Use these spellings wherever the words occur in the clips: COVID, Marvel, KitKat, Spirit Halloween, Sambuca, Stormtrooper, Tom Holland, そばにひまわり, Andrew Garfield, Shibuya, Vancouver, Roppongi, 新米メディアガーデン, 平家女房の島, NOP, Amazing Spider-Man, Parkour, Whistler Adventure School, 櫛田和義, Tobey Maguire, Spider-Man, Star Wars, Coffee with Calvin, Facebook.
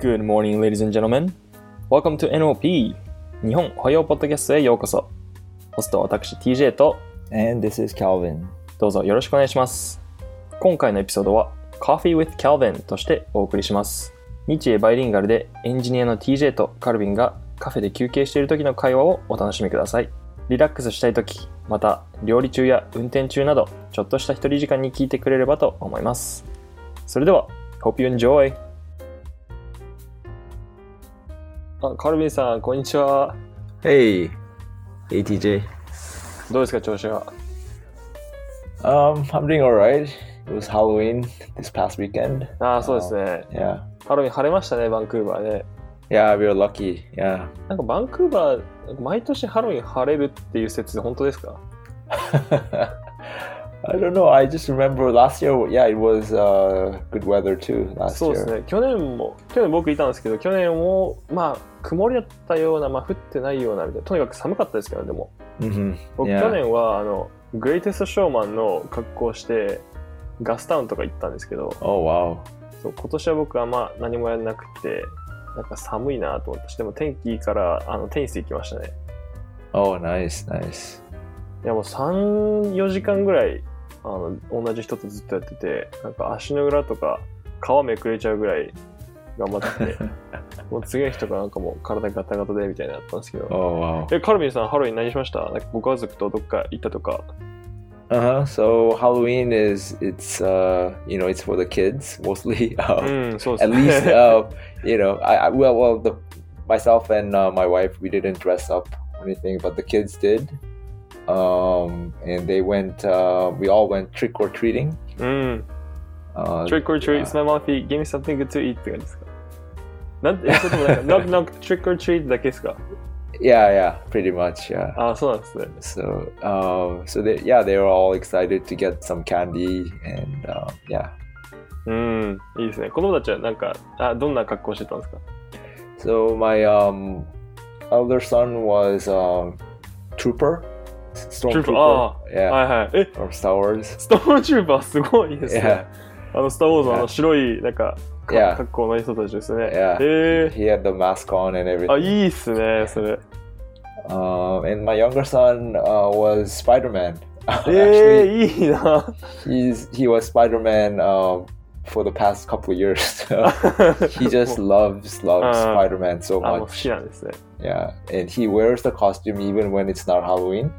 Good morning, ladies and gentlemen. Welcome to NOP. 日本ハイオーポッドキャストへようこそ。ホストは私 TJ と And this is Calvin. どうぞよろしくお願いします。今回のエピソードは Coffee with Calvin としてお送りします。日英バイリンガルでエンジニアの TJ とカルビンがカフェで休憩している時の会話をお楽しみください。リラックスしたい時、また料理中や運転中などちょっとした一人時間に聞いてくれればと思います。それでは Hope you enjoy. あ、カルビンさんこんにちは。Hey, ATJ. どうですか調子は？I'm doing alright. It was Halloween this past weekend. あ、そうですね。Yeah.ハロウィン晴れましたね、バンクーバーで。Yeah, we were lucky. Yeah. なんかバンクーバー、毎年ハロウィン晴れるっていう説、本当ですか？ I don't know. I just remember last year, yeah, it was、good weather too last year. そうですね。去年僕いたんですけど、去年もまあ曇りだったような、まあ降ってないようなみたいな。とにかく寒かったですけど、でも。Mm-hmm. 僕、yeah. 去年はグレイテストショーマンの格好をしてガスタウンとか行ったんですけど。Oh wow.そう今年は僕はまあ何もやらなくてなんか寒いなと思ってでも天気いいからテニス行きましたね。Oh, nice, nice. いやもう 3,4 時間ぐらい同じ人とずっとやっててなんか足の裏とか皮めくれちゃうぐらい頑張っててもう次の日とかなんかもう体ガタガタでみたいなのあったんですけど。Oh, wow. カルビンさんハロウィン何しました？なんかご家族とどっか行ったとか。Uh-huh. So Halloween is, it's, you know, it's for the kids mostly. At least, you know, myself and my wife, we didn't dress up or anything, but the kids did. And they went, we all went trick or treating. Mm. Trick or treat, smell my feet, give me something good to eat. Knock, knock, trick or treat だけですか？Yeah, yeah, pretty much, yeah. Ah, so that's it. So, they were all excited to get some candy and, yeah. いいですね。子供たちはなんか、どんな格好してたんですか？ So, my elder son was Trooper, Stormtrooper. Yeah. はいはい。え？ From Star Wars. Stormtrooper すごいですね。Yeah. Star Wars の白いなんか。Yeah. He had the mask on and everything. あ、いいっすね、それ。And my younger son was Spider-Man. Actually, いいな。He was Spider-Man for the past couple of years. He just loves Spider-Man so much. あ、もう好きなんですね。Yeah, and he wears the costume even when it's not Halloween.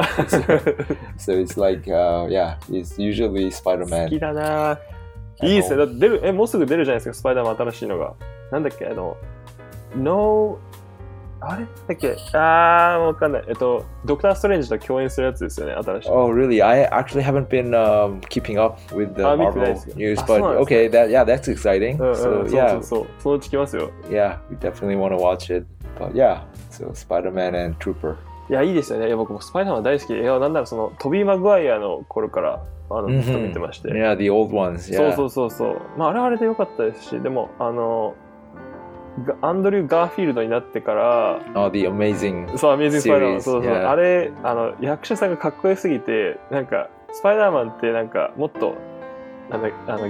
So it's like, yeah, he's usually Spider-Man. 好きだな。いいですね。だってもうすぐ出るじゃないですか、スパイダーマン新しいのが。なんだっけ、あれだっけ、わかんない。Dr. Strange と共演するやつですよね、新しい。Oh, really? I actually haven't been、keeping up with the Marvel news, but okay, yeah, that's exciting. そうそうそう。そのうち来ますよ。Yeah, we definitely want to watch it. But yeah, so Spider-Man and Trooper.いや、いいですよね。いや、僕もスパイダーマン大好き。いや、なんだろう、トビー・マグワイアの頃から、ずっと見てまして。Yeah, the old ones. Yeah. そうそうそうそう。まあ、あれはあれで良かったですし、でも、アンドリュー・ガーフィールドになってから、the amazing. そう、Amazing Spider-Man。そうそう。Yeah. あれ、役者さんがかっこよすぎて、なんか、スパイダーマンって、なんか、もっと、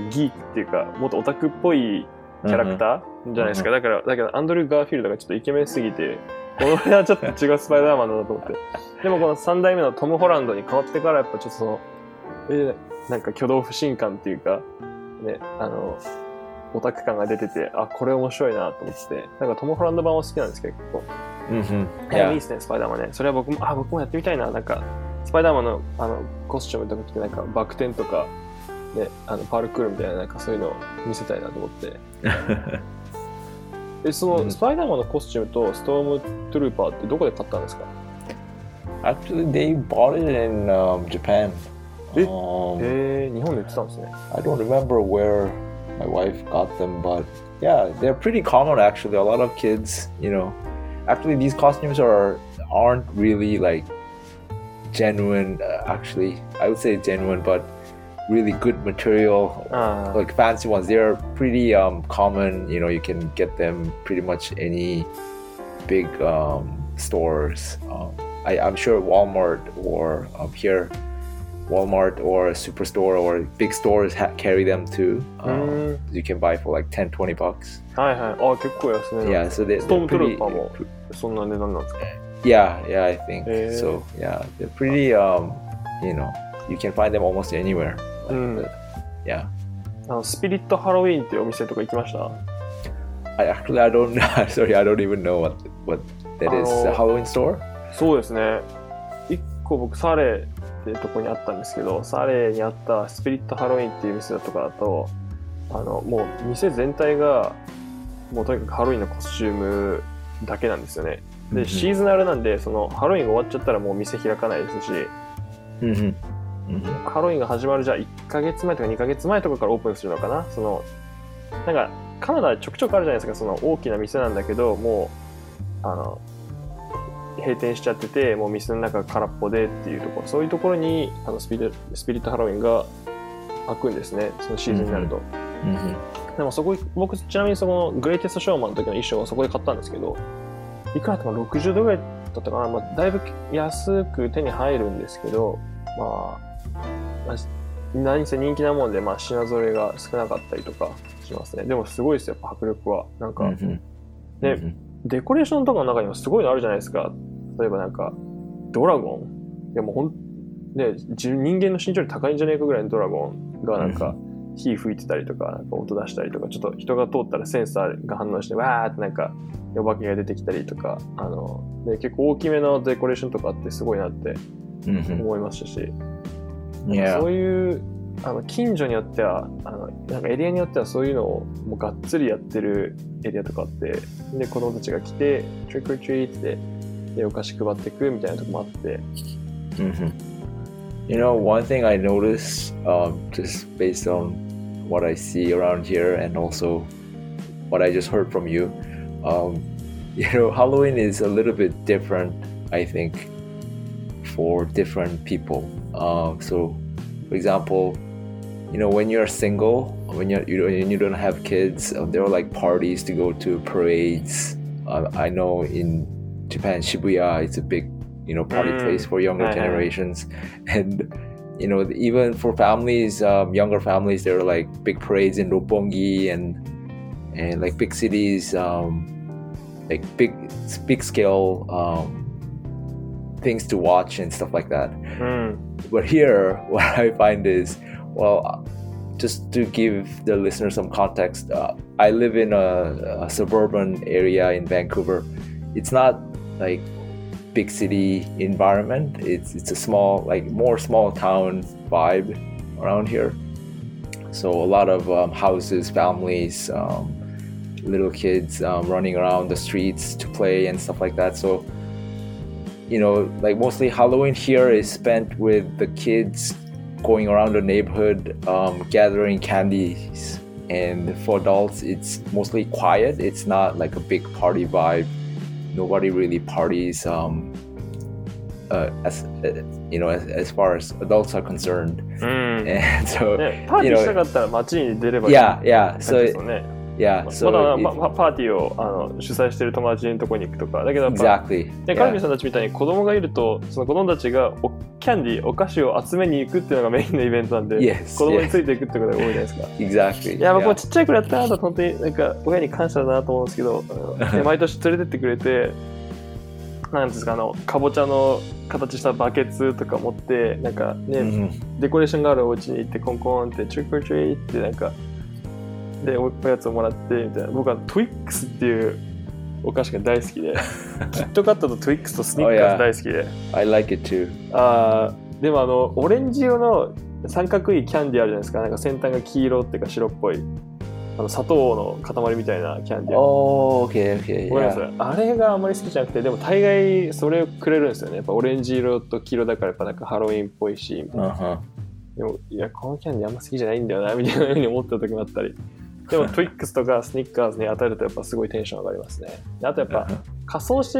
ギークっていうか、もっとオタクっぽいキャラクターじゃないですか。だから、アンドリュー・ガーフィールドがちょっとイケメンすぎて、俺はちょっと違うスパイダーマンだなと思ってでもこの3代目のトム・ホランドに変わってからやっぱちょっとなんか挙動不審感っていうかねオタク感が出ててあこれ面白いなと思っててなんかトム・ホランド版は好きなんですけど結構、mm-hmm. yeah. いいですねスパイダーマンねそれは僕もやってみたいななんかスパイダーマンのコスチュームとか着てなんかバク転とかねパールクールみたいななんかそういうのを見せたいなと思って。スパイダーマンのコスチュームとストームトゥルーパーってどこで買ったんですか？ Actually, they bought it in、Japan. 日本で売ってたんですね。I don't remember where my wife got them, but yeah, they're pretty common actually. A lot of kids, you know. Actually, these costumes aren't really like genuine, actually. I would say genuine, but really good material、like fancy ones they're pretty common you know you can get them pretty much any big stores I'm sure Walmart or here Walmart or a superstore or big stores carry them too. You can buy for like $10-$20. はいはい。あ、結構安いね。Yeah, so they're pretty. そんな値段なんですか？ Yeah, yeah, I think so. Yeah, they're pretty. You know, you can find them almost anywhere. Like the, yeah. あの、スピリットハロウィーンっていうお店とか行きました？I don't know. Sorry, I don't even know what that is. A Halloween store? そうですね。一個僕サレってとこにあったんですけど、サレにあったスピリットハロウィンっていう店だとかだと、もう店全体がもうとにかくハロウィンのコスチュームだけなんですよね。で、シーズナルなんで、そのハロウィンが終わっちゃったらもう店開かないですし、ハロウィンが始まるじゃあ1ヶ月前とか2ヶ月前とかからオープンするのかな。そのなんかカナダちょくちょくあるじゃないですか、その大きな店なんだけどもう閉店しちゃっててもう店の中空っぽでっていうところ、そういうところにスピリットハロウィンが開くんですね、そのシーズンになると。でもそこ僕ちなみにそのグレイテストショーマンの時の衣装をそこで買ったんですけど、いくらだったか60ドルぐらいだったかな、まあ、だいぶ安く手に入るんですけど、まあ何せ人気なもんで、まあ、品揃えが少なかったりとかしますね。でもすごいですよ、やっぱ迫力は。なんか、で、デコレーションとかの中にもすごいのあるじゃないですか。例えばなんか、ドラゴン。いやもうね、人間の身長より高いんじゃないかぐらいのドラゴンがなんか、火吹いてたりとか、なんか音出したりとか、ちょっと人が通ったらセンサーが反応して、わーってなんか、お化けが出てきたりとか、で、結構大きめのデコレーションとかあってすごいなって思いましたし。そういう近所によってはなんかエリアによってはそういうのをもうがっつりやってるエリアとかあって、で子供たちが来てトリックオアトリートでお菓子配っていくみたいなとこもあって。You know, one thing I noticed just based on what I see around here and also what I just heard from you, you know, Halloween is a little bit different, I think, for different people.So, for example, you know, when you're single, when you don't have kids, there are like parties to go to, parades. I know in Japan, Shibuya, it's a big, you know, party place for younger generations. And, you know, even for families, younger families, there are like big parades in Roppongi and like big cities, like big scale things to watch and stuff like that.But here, what I find is, well, just to give the listener some context, I live in a suburban area in Vancouver. It's not like big city environment. It's a small, like more small town vibe around here. So a lot of houses, families, little kids running around the streets to play and stuff like that. So.You know, like mostly Halloween here is spent with the kids going around the neighborhood, gathering candies. And for adults, it's mostly quiet. It's not like a big party vibe. Nobody really parties, you know, as far as adults are concerned. And so, you know, yeah, so.Yeah, so まだパーティーを主催している友達のところに行くとかだけど、exactly. カルビンさんたちみたいに子供がいると、その子供たちがキャンディー、お菓子を集めに行くっていうのがメインのイベントなんで、子供についていくってことが多いじゃないですか。Exactly. いや、僕もちっちゃい頃やったなと本当になんか親に感謝だなと思うんですけど、毎年連れてってくれて、なんですかかぼちゃの形したバケツとか持ってなんかね、デコレーションがあるお家に行ってコンコンってチュークチューってなんか。でおやつをもらってみたいな。僕はトイックスっていうお菓子が大好きでキットカットとトイックスとスニッカーズ大好きで、I like it too。 でもオレンジ色の三角いキャンディあるじゃないですか、なんか先端が黄色っていうか白っぽい砂糖の塊みたいなキャンディー、ごめんなさい、あれがあんまり好きじゃなくて、でも大概それをくれるんですよね。やっぱオレンジ色と黄色だからやっぱなんかハロウィンっぽいしみたいな、でもいやこのキャンディーあんま好きじゃないんだよなみたいな風に思った時もあったり、でもトイックスとかスニッカーズに与えるとやっぱすごいテンション上がりますね。あとやっぱ仮装して、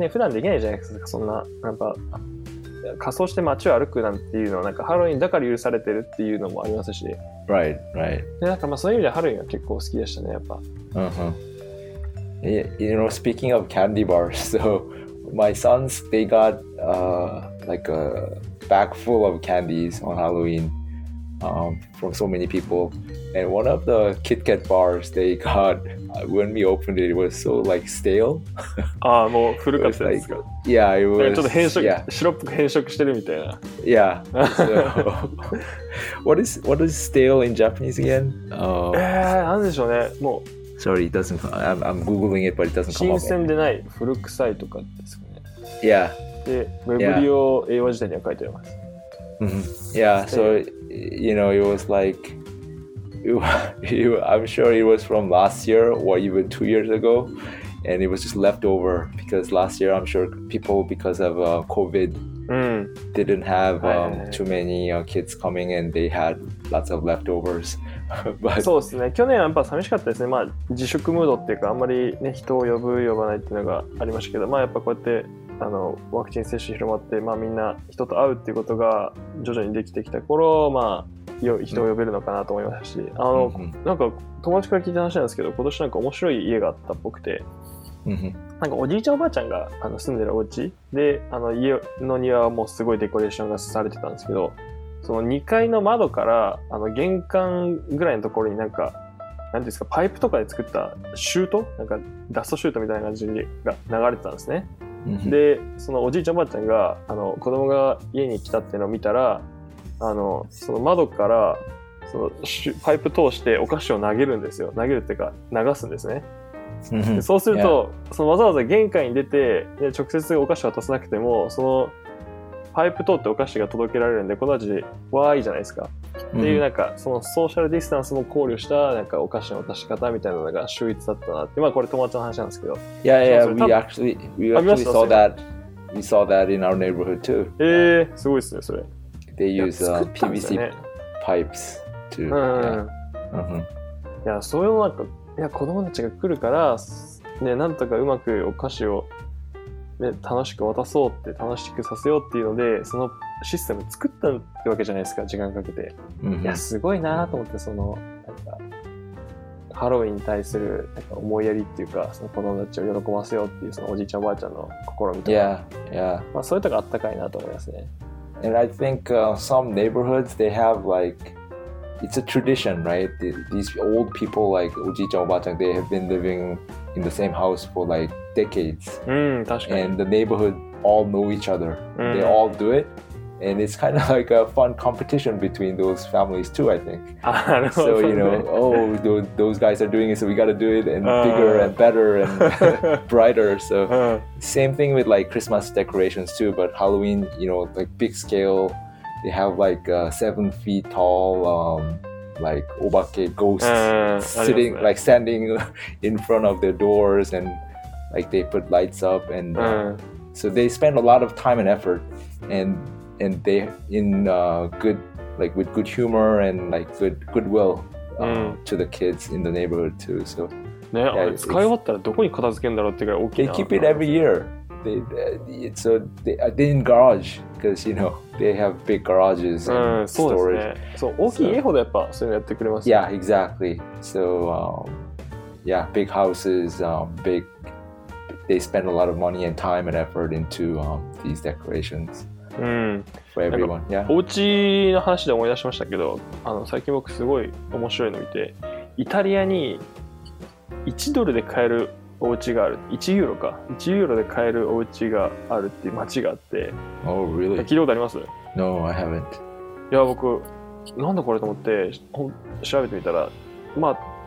ね、普段できないじゃないですか、そんな、 なんか仮装して街を歩くなんていうのはなんかハロウィンだから許されてるっていうのもありますし、でなんかまあそういう意味でハロウィンは結構好きでしたねやっぱ。You know, speaking of candy bars, so my sons, they got like a bag full of candies on Halloween from so many people. And one of the KitKat bars they got, when we opened it, it was so like stale. ああ、もう古かったですか。Yeah, it was. ちょっと変色、白っぽく変色してるみたいな。Yeah. So, what is stale in Japanese again? なんでしょうね。もう。Sorry, it doesn't. I'm googling it, but it doesn't come up. 新鮮でない、古臭いとかですかね。Yeah. で、ウェブ利用英語辞典には書いてあります。Yeah. So, you know, it was like, I'm sure it was from last year or even 2 years ago, and it was just left over because last year I'm sure people, because of COVID, didn't have too many kids coming, and they had lots of leftovers.そうですね。去年はやっぱ寂しかったですね。まあ自粛ムードっていうかあんまりね人を呼ぶ呼ばないっていうのがありましたけど、まあやっぱこうやってワクチン接種広まって、まあみんな人と会うっていうことが徐々にできてきた頃、まあ人を呼べるのかなと思いましたし、なんか友達から聞いた話なんですけど、今年なんか面白い家があったっぽくて、なんかおじいちゃんおばあちゃんが住んでるお家で、家の庭はもうすごいデコレーションがされてたんですけど。その2階の窓から玄関ぐらいのところになんか何ですかパイプとかで作ったシュートなんかダストシュートみたいな感じが流れてたんですね。でそのおじいちゃんおばあちゃんが子供が家に来たっていうのを見たらその窓からそのパイプ通してお菓子を投げるんですよ。投げるっていうか流すんですね。でそうするとそのわざわざ玄関に出てで直接お菓子を渡さなくてもそのパイプ通ってお菓子が届けられるんで子供たちでわーいじゃないですか、っていうなんかそのソーシャルディスタンスも考慮したなんかお菓子の渡し方みたいなのが秀逸だったなってまあこれ友達の話なんですけど。Yeah, we actually saw that. We saw that in our neighborhood too. すごいですねそれ。They use PVC pipes to. いやそういうなんかいや子供たちが来るからねなんとかうまくお菓子を。ね、楽しく渡そうって楽しくさせようっていうのでそのシステム作ったってわけじゃないですか時間かけて、いやすごいなと思ってそのなんかハロウィンに対するなんか思いやりっていうかその子供たちを喜ばせようっていうそのおじいちゃんおばあちゃんの試みとか、まあ、そういうとこあったかいなと思いますね。 And I think、some neighborhoods they have like it's a tradition right these old people like おじいちゃんおばあちゃん they have been living in the same house for like decades and the neighborhood all know each other they all do it and it's kind of like a fun competition between those families too I think so you know oh those guys are doing it so we gotta do it and bigger and better and brighter so same thing with like Christmas decorations too but Halloween you know like big scale they have like 7 feet tall like obake ghosts sitting like standing in front of their doors and like they put lights up and so they spend a lot of time and effort and they in good like with good humor and like goodwill to the kids in the neighborhood too so ね、yeah, あれ使い終わったらどこに片付けるんだろうってぐらい大きな They keep it every year they in garage because you know they have big garages and storage そう、大きい家ほどやっぱそういうのやってくれますね Yeah exactly so yeah big houses big They spend a lot of money and time and effort into these decorations for everyone. Yeah. お家の話で思い出しましたけど、最近僕すごい面白いの見て、イタリアに1ドルで買えるお家がある、1ユーロか、1ユーロで買えるお家があるっていう街があって、Oh, really? 聞いたことあります？ No, I haven't. いや僕なんだこれと思って調べてみたら、まあ。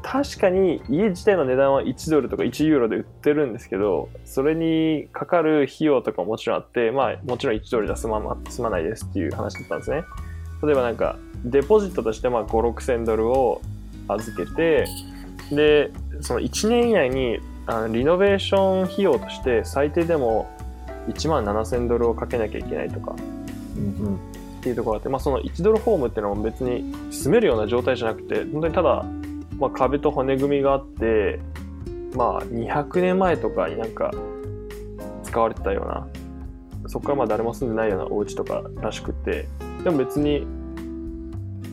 確かに家自体の値段は1ドルとか1ユーロで売ってるんですけどそれにかかる費用とかもちろんあって、まあ、もちろん1ドルじゃ済まないですっていう話だったんですね。例えばなんかデポジットとしてまあ5、6000ドルを預けてでその1年以内にリノベーション費用として最低でも1万7000ドルをかけなきゃいけないとか、っていうところがあって、まあ、その1ドルホームっていうのも別に住めるような状態じゃなくて本当にただまあ、壁と骨組みがあって、まあ、200年前とかになんか使われてたようなそこからまあ誰も住んでないようなお家とからしくてでも別に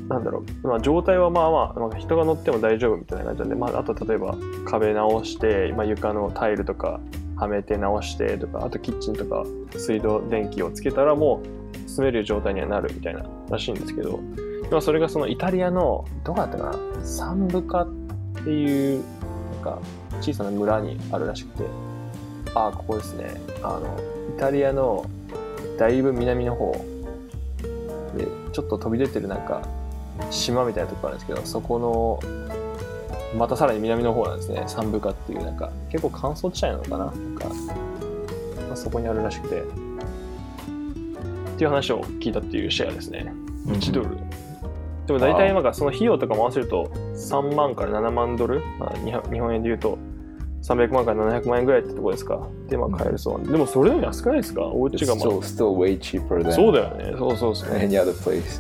なんだろう、まあ、状態はまあまあ人が乗っても大丈夫みたいな感じなんで、まあ、あと例えば壁直して、まあ、床のタイルとかはめて直してとか、あとキッチンとか水道電気をつけたらもう住める状態にはなるみたいならしいんですけど、まあ、それがそのイタリアのどこだったかな、サンブカっていうなんか小さな村にあるらしくて、ああここですね、イタリアのだいぶ南の方でちょっと飛び出てるなんか島みたいなところあるんですけど、そこのまたさらに南の方なんですね、サンブカっていうなんか結構乾燥地帯なのか なんか、まあ、そこにあるらしくてっていう話を聞いたっていうシェアですね。1ドル、うん、でも大体なんかその費用とかも合わせると3万から7万ドル、まあ、日本円で言うと300万から700万円ぐらいってとこですか。でまあ買えるそうなんで、でもそれより安くないですか、お家がまだ。Still way cheaper than そうだよね、そうそうそう。Any other place?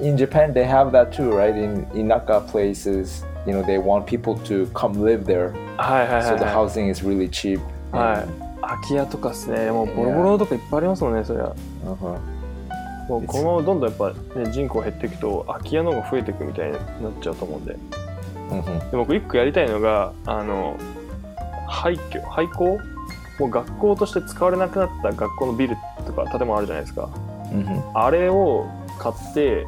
Yeah.In Japan, they have that too, right? In Inaka places, you know, they want people to come live there. So the housing is really cheap. はい。空き家とかですね。もうボロボロのとこいっぱいありますもんね、そりゃ。もうこのどんどんやっぱね人口減っていくと空き家の方が増えていくみたいになっちゃうと思うんで。で僕一個やりたいのが廃校、もう学校として使われなくなった学校のビルとか建物あるじゃないですか。あれを買って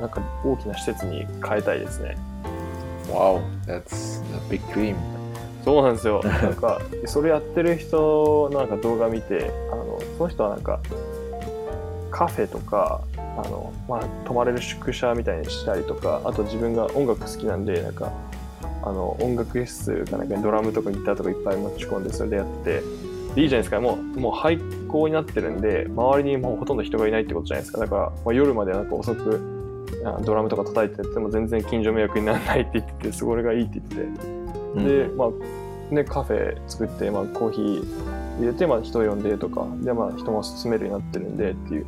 なんか大きな施設に変えたいですね。Wow, that's a big dream. そうなんですよ。なんかそれやってる人のなんか動画見て、その人はなんかカフェとかまあ、泊まれる宿舎みたいにしたりとか、あと自分が音楽好きなんでなんか音楽室かなんかにドラムとかギターとかいっぱい持ち込んでそれでやって。いいじゃないですか。もう廃校になってるんで周りにもうほとんど人がいないってことじゃないですか。だから、まあ、夜までなんか遅くドラムとか叩いてやっても全然近所迷惑にならないって言ってて、それがいいって言ってて、で、まあね、カフェ作って、まあ、コーヒー入れて、まあ、人呼んでとかで、まあ、人も住めるようになってるんでっていう。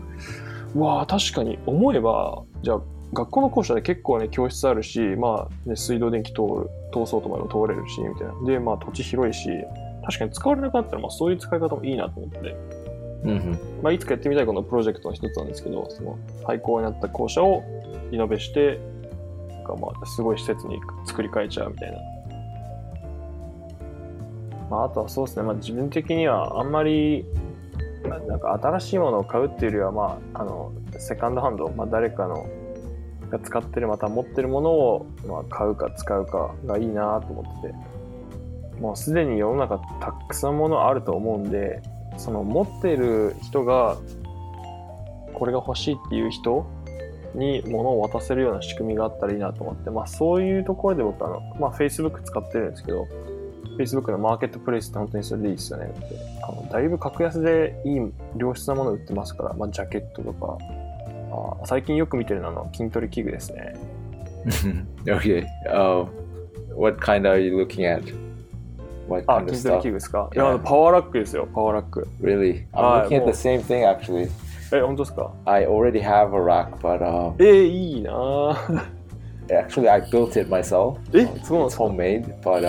うわ確かに思えばじゃあ学校の校舎で結構ね教室あるし、まあね、水道電気通そうと思えば通れるしみたいなで、まあ、土地広いし確かに使われなくなったら、まあ、そういう使い方もいいなと思って、まあ、いつかやってみたいこのプロジェクトの一つなんですけど、その廃校になった校舎をリノベしてなんかまあすごい施設に作り変えちゃうみたいな、まあ、あとはそうですね、まあ、自分的にはあんまりなんか新しいものを買うっていうよりは、まあ、セカンドハンド、まあ、誰かのが使ってるまた持ってるものをまあ買うか使うかがいいなと思ってて、もうすでに世の中たくさんものあると思うんで、その持ってる人がこれが欲しいっていう人に物を渡せるような仕組みがあったらいいなと思って、まあ、そういうところで僕まあ、Facebook 使ってるんですけど、 Facebook のマーケットプレイスって本当にそれでいいですよねって、だいぶ格安でいい良質なもの売ってますから、まあ、ジャケットとか最近よく見てるのは筋トレ器具ですね。Okay. What kind are you looking at?筋トレ器具ですか？ Yeah. パワーラックですよ、パワーラック。Really? I'm looking at the same thing actually. 本当ですか？ I already have a rack, but... いいなぁ。Actually, I built it myself. It's homemade, but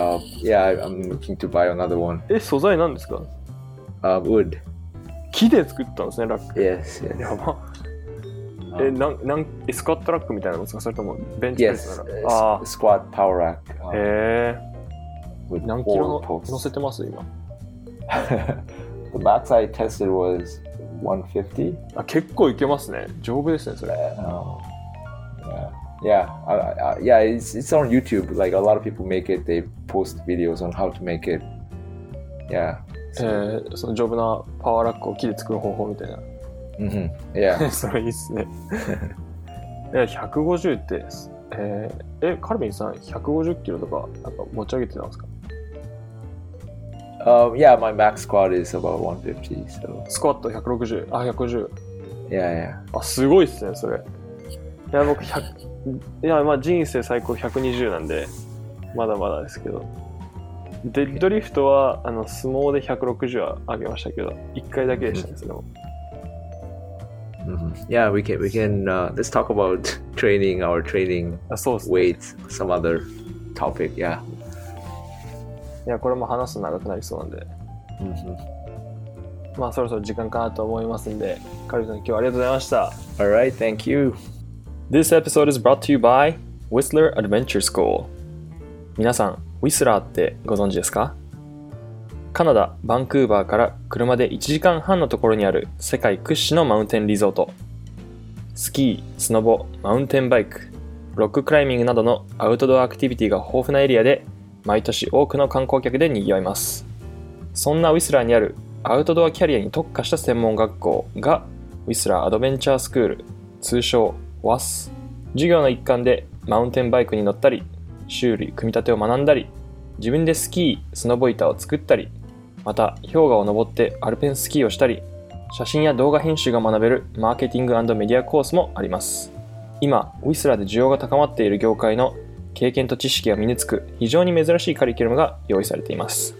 yeah, I'm looking to buy another one. 素材なんですか？ Wood. 木で作ったんですね、ラック。Yes, yes. やば。スクワットラックみたいなのですか？それともベンチプレスなら。Yes, squat power rack. へぇ。何キロ乗せてます今？ The max I tested was 150. 結構いけますね。丈夫ですねそれ。Yeah, it's on YouTube. Like a lot of people make it. They post videos on how to make it. Yeah. その丈夫なパワーラックを木で作る方法みたいな。Yeah. それいいっすね。150ってカルビンさん150キロとかなんか持ち上げてたんですか？Yeah, my max squat is about 150. So. スクワット160。150。Yeah, yeah. すごいっすね、それ。いや、僕100、いや、まあ人生最高120なんで、まだまだですけど。デッドリフトは、相撲で160は上げましたけど、1回だけでしたね、それも。Yeah, we can. Let's talk about training, our training weights, some other topic. Yeah. いや、これも話すと長くなりそうなんで。まあそろそろ時間かなと思いますんで、カルビさん今日はありがとうございました。All right, thank you. This episode is brought to you by Whistler Adventure School. 皆さん、Whistler ってご存知ですか？カナダ・バンクーバーから車で1時間半のところにある世界屈指のマウンテンリゾート。スキー、スノボ、マウンテンバイク、ロッククライミングなどのアウトドアアクティビティが豊富なエリアで、毎年多くの観光客でにぎわいます。そんなウィスラーにあるアウトドアキャリアに特化した専門学校がウィスラーアドベンチャースクール、通称ワス。授業の一環でマウンテンバイクに乗ったり、修理、組み立てを学んだり、自分でスキー、スノボ板を作ったり、また氷河を登ってアルペンスキーをしたり、写真や動画編集が学べるマーケティング&メディアコースもあります。今、ウィスラーで需要が高まっている業界の経験と知識が身につく非常に珍しいカリキュラムが用意されています。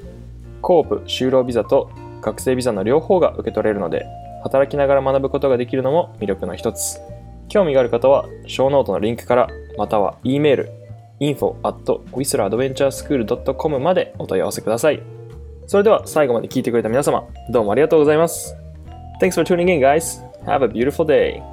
コープ就労ビザと学生ビザの両方が受け取れるので、働きながら学ぶことができるのも魅力の一つ。興味がある方は、ショーノートのリンクから、または E メール、info@whistleradventureschool.com までお問い合わせください。それでは最後まで聞いてくれた皆様、どうもありがとうございます。Thanks for tuning in, guys. Have a beautiful day.